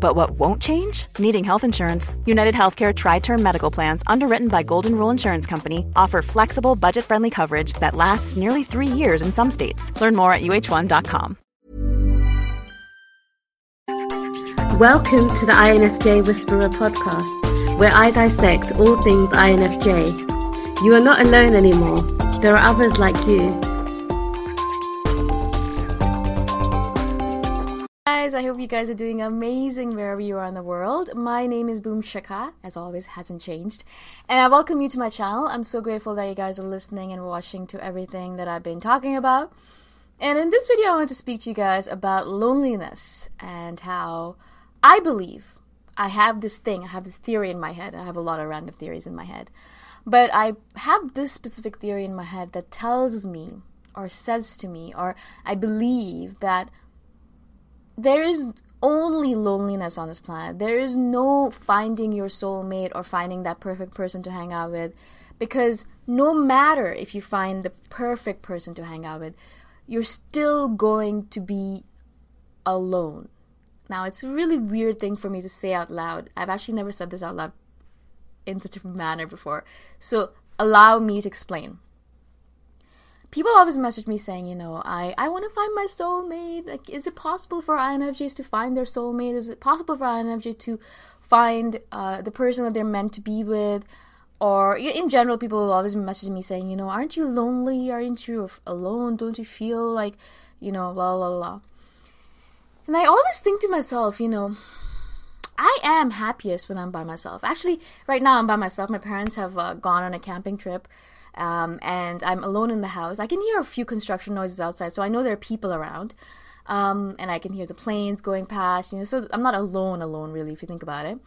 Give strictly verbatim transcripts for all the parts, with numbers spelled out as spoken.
But what won't change? Needing health insurance. UnitedHealthcare Tri-Term Medical Plans, underwritten by Golden Rule Insurance Company, offer flexible, budget-friendly coverage that lasts nearly three years in some states. Learn more at U H one dot com. Welcome to the I N F J Whisperer podcast, where I dissect all things I N F J. You are not alone anymore. There are others like you. I hope you guys are doing amazing wherever you are in the world. My name is Boom Shikha, as always, hasn't changed. And I welcome you to my channel. I'm so grateful that you guys are listening and watching to everything that I've been talking about. And in this video, I want to speak to you guys about loneliness and how I believe I have this thing, I have this theory in my head. I have a lot of random theories in my head. But I have this specific theory in my head that tells me or says to me, or I believe that there is only loneliness on this planet. There is no finding your soulmate or finding that perfect person to hang out with, because no matter if you find the perfect person to hang out with, you're still going to be alone. Now, it's a really weird thing for me to say out loud. I've actually never said this out loud in such a manner before. So allow me to explain. People always message me saying, you know, I, I want to find my soulmate. Like, is it possible for I N F Js to find their soulmate? Is it possible for I N F J to find uh, the person that they're meant to be with? Or in general, people will always message me saying, you know, aren't you lonely? Aren't you alone? Don't you feel like, you know, la la la. And I always think to myself, you know, I am happiest when I'm by myself. Actually, right now I'm by myself. My parents have uh, gone on a camping trip. Um, and I'm alone in the house. I can hear a few construction noises outside, so I know there are people around. Um, and I can hear the planes going past, you know, so I'm not alone alone, really, if you think about it.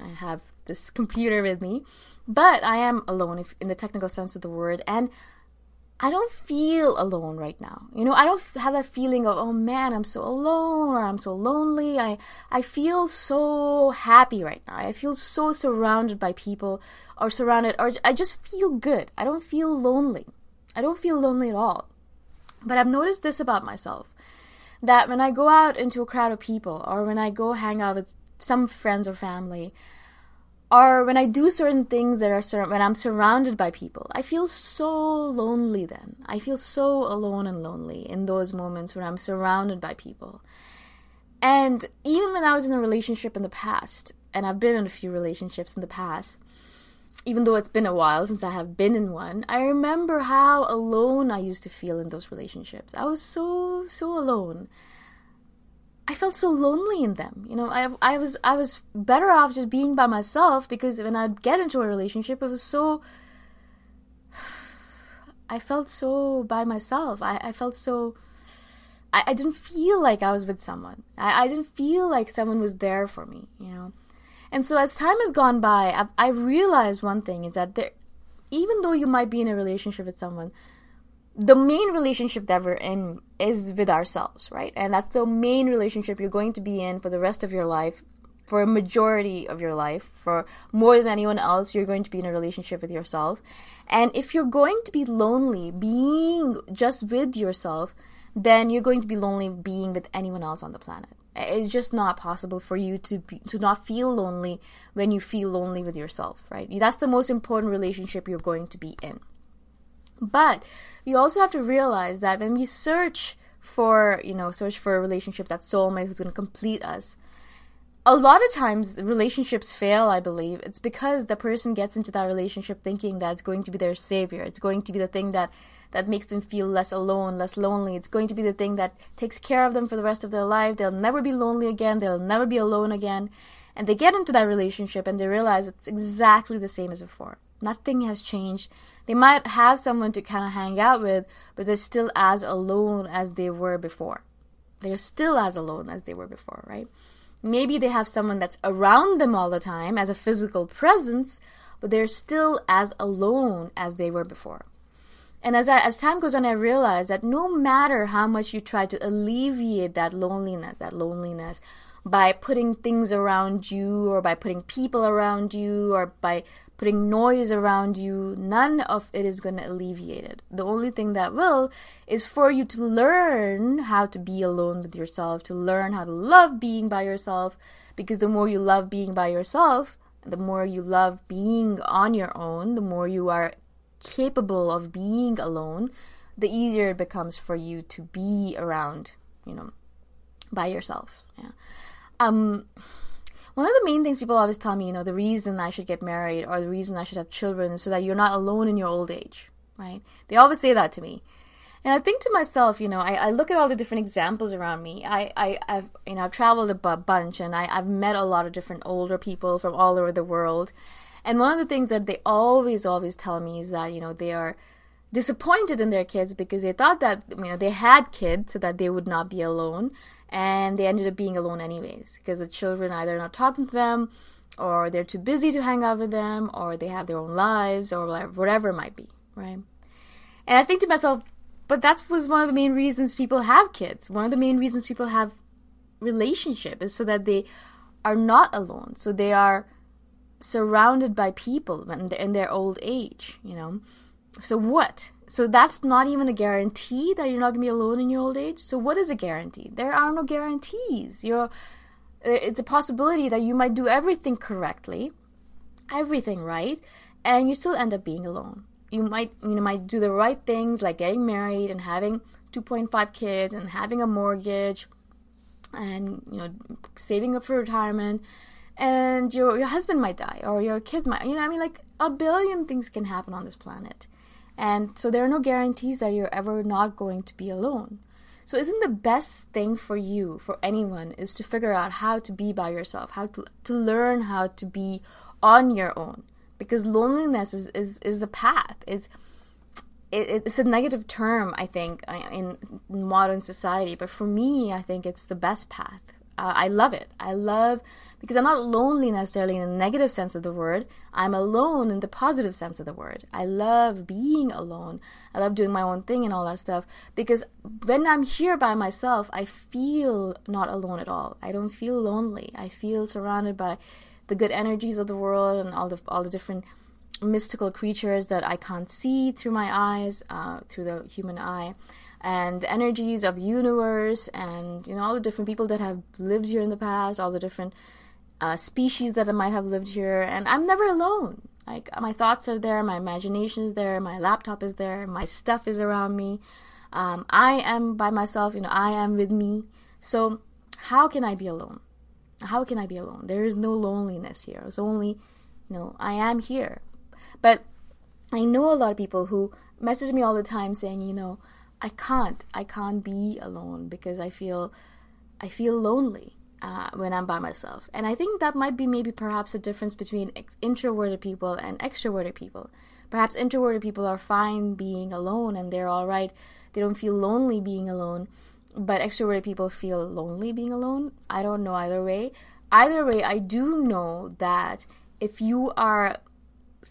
I have this computer with me. But I am alone if, in the technical sense of the word. And I don't feel alone right now. You know, I don't have that feeling of, oh man, I'm so alone or I'm so lonely. I, I feel so happy right now. I feel so surrounded by people or surrounded or I just feel good. I don't feel lonely. I don't feel lonely at all. But I've noticed this about myself, that when I go out into a crowd of people or when I go hang out with some friends or family, or when I do certain things that are sur- when I'm surrounded by people, I feel so lonely then. I feel so alone and lonely in those moments when I'm surrounded by people. And even when I was in a relationship in the past, and I've been in a few relationships in the past, even though it's been a while since I have been in one, I remember how alone I used to feel in those relationships. I was so, so alone. I felt so lonely in them. You know, I I was I was better off just being by myself, because when I'd get into a relationship, it was so... I felt so by myself. I, I felt so... I, I didn't feel like I was with someone. I, I didn't feel like someone was there for me, you know. And so as time has gone by, I've, I've realized one thing is that there, even though you might be in a relationship with someone, the main relationship that we're in is with ourselves, right? And that's the main relationship you're going to be in for the rest of your life, for a majority of your life, for more than anyone else, you're going to be in a relationship with yourself. And if you're going to be lonely being just with yourself, then you're going to be lonely being with anyone else on the planet. It's just not possible for you to be, to not feel lonely when you feel lonely with yourself, right? That's the most important relationship you're going to be in. But you also have to realize that when we search for, you know, search for a relationship, that soulmate who's going to complete us, a lot of times relationships fail, I believe. It's because the person gets into that relationship thinking that it's going to be their savior. It's going to be the thing that, that makes them feel less alone, less lonely. It's going to be the thing that takes care of them for the rest of their life. They'll never be lonely again. They'll never be alone again. And they get into that relationship and they realize it's exactly the same as before. Nothing has changed. They might have someone to kind of hang out with, but they're still as alone as they were before. They're still as alone as they were before, right? Maybe they have someone that's around them all the time as a physical presence, but they're still as alone as they were before. And as I, as time goes on, I realize that no matter how much you try to alleviate that loneliness, that loneliness, by putting things around you or by putting people around you or by putting noise around you, none of it is going to alleviate it. The only thing that will is for you to learn how to be alone with yourself, to learn how to love being by yourself, because the more you love being by yourself, the more you love being on your own, the more you are capable of being alone, the easier it becomes for you to be around, you know, by yourself. Yeah. Um... One of the main things people always tell me, you know, the reason I should get married or the reason I should have children is so that you're not alone in your old age, right? They always say that to me. And I think to myself, you know, I, I look at all the different examples around me. I, I, I've, you know, I've traveled a b- bunch and I, I've met a lot of different older people from all over the world. And one of the things that they always, always tell me is that, you know, they are disappointed in their kids because they thought that, you know, they had kids so that they would not be alone. And they ended up being alone anyways, because the children either are not talking to them, or they're too busy to hang out with them, or they have their own lives, or whatever it might be, right? And I think to myself, but that was one of the main reasons people have kids. One of the main reasons people have relationship is so that they are not alone. So they are surrounded by people in their old age, you know? So what? So that's not even a guarantee that you're not going to be alone in your old age. So what is a guarantee? There are no guarantees. You're, it's a possibility that you might do everything correctly, everything right, and you still end up being alone. You might, you know, might do the right things like getting married and having two point five kids and having a mortgage and, you know, saving up for retirement. And your your husband might die or your kids might, you know, I mean, like a billion things can happen on this planet. And so there are no guarantees that you're ever not going to be alone. So isn't the best thing for you, for anyone, is to figure out how to be by yourself, how to, to learn how to be on your own? Because loneliness is, is, is the path. It's it, it's a negative term, I think, in modern society. But for me, I think it's the best path. Uh, I love it. I love Because I'm not lonely necessarily in the negative sense of the word. I'm alone in the positive sense of the word. I love being alone. I love doing my own thing and all that stuff. Because when I'm here by myself, I feel not alone at all. I don't feel lonely. I feel surrounded by the good energies of the world and all the all the different mystical creatures that I can't see through my eyes, uh, through the human eye, and the energies of the universe, and you know all the different people that have lived here in the past, all the different uh, species that might have lived here, and I'm never alone. Like, my thoughts are there, my imagination is there, my laptop is there, my stuff is around me. Um, I am by myself. You know, I am with me. So how can I be alone? How can I be alone? There is no loneliness here. It's only, you know, I am here. But I know a lot of people who message me all the time saying, you know, I can't, I can't be alone because I feel, I feel lonely uh, when I'm by myself. And I think that might be maybe perhaps a difference between ex- introverted people and extroverted people. Perhaps introverted people are fine being alone and they're all right. They don't feel lonely being alone, but extroverted people feel lonely being alone. I don't know either way. Either way, I do know that if you are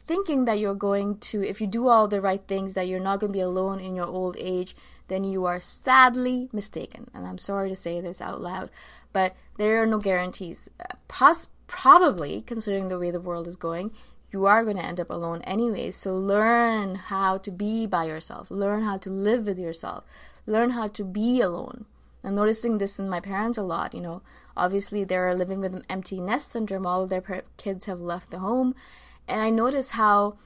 thinking that you're going to, if you do all the right things, that you're not going to be alone in your old age, then you are sadly mistaken. And I'm sorry to say this out loud, but there are no guarantees. Pos- probably, considering the way the world is going, you are going to end up alone anyways. So learn how to be by yourself. Learn how to live with yourself. Learn how to be alone. I'm noticing this in my parents a lot, you know. Obviously, they're living with an empty nest syndrome. All of their per- kids have left the home. And I notice how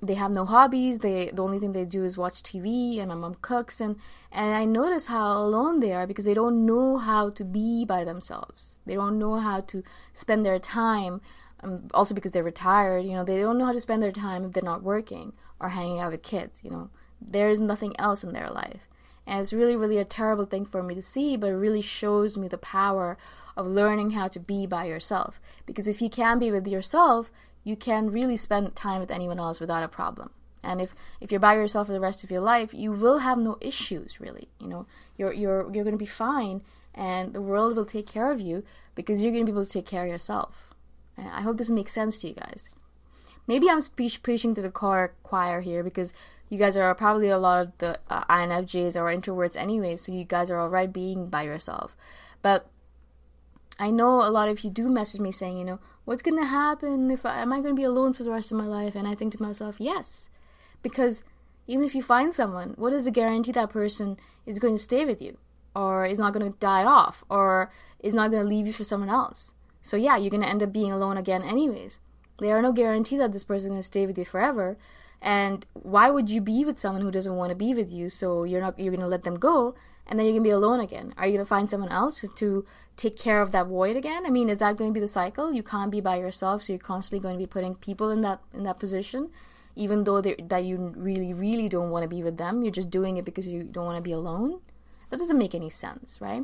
they have no hobbies. They the only thing they do is watch T V, and my mom cooks. And, and I notice how alone they are because they don't know how to be by themselves. They don't know how to spend their time. Um, also because they're retired, you know, they don't know how to spend their time if they're not working or hanging out with kids, you know. There's nothing else in their life. And it's really, really a terrible thing for me to see, but it really shows me the power of learning how to be by yourself. Because if you can be with yourself, you can really spend time with anyone else without a problem. And if, if you're by yourself for the rest of your life, you will have no issues, really. You know, you're you're you're going to be fine, and the world will take care of you because you're going to be able to take care of yourself. And I hope this makes sense to you guys. Maybe I'm speech preaching to the choir, choir here because you guys are probably a lot of the uh, I N F Js or introverts anyway, so you guys are all right being by yourself. But I know a lot of you do message me saying, you know, what's going to happen? If I, am I going to be alone for the rest of my life? And I think to myself, yes. Because even if you find someone, what is the guarantee that person is going to stay with you? Or is not going to die off? Or is not going to leave you for someone else? So yeah, you're going to end up being alone again anyways. There are no guarantees that this person is going to stay with you forever. And why would you be with someone who doesn't want to be with you? So you're not you're going to let them go. And then you're going to be alone again. Are you going to find someone else to take care of that void again? I mean, is that going to be the cycle? You can't be by yourself, so you're constantly going to be putting people in that in that position, even though that you really, really don't want to be with them. You're just doing it because you don't want to be alone. That doesn't make any sense, right?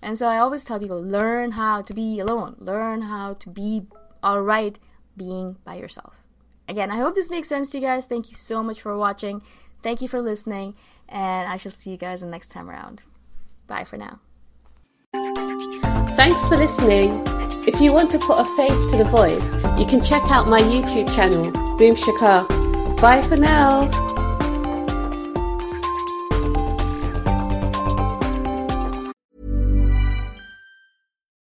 And so I always tell people, learn how to be alone. Learn how to be all right being by yourself. Again, I hope this makes sense to you guys. Thank you so much for watching. Thank you for listening. And I shall see you guys the next time around. Bye for now. Thanks for listening. If you want to put a face to the voice, you can check out my YouTube channel, Boom Shikha. Bye for now.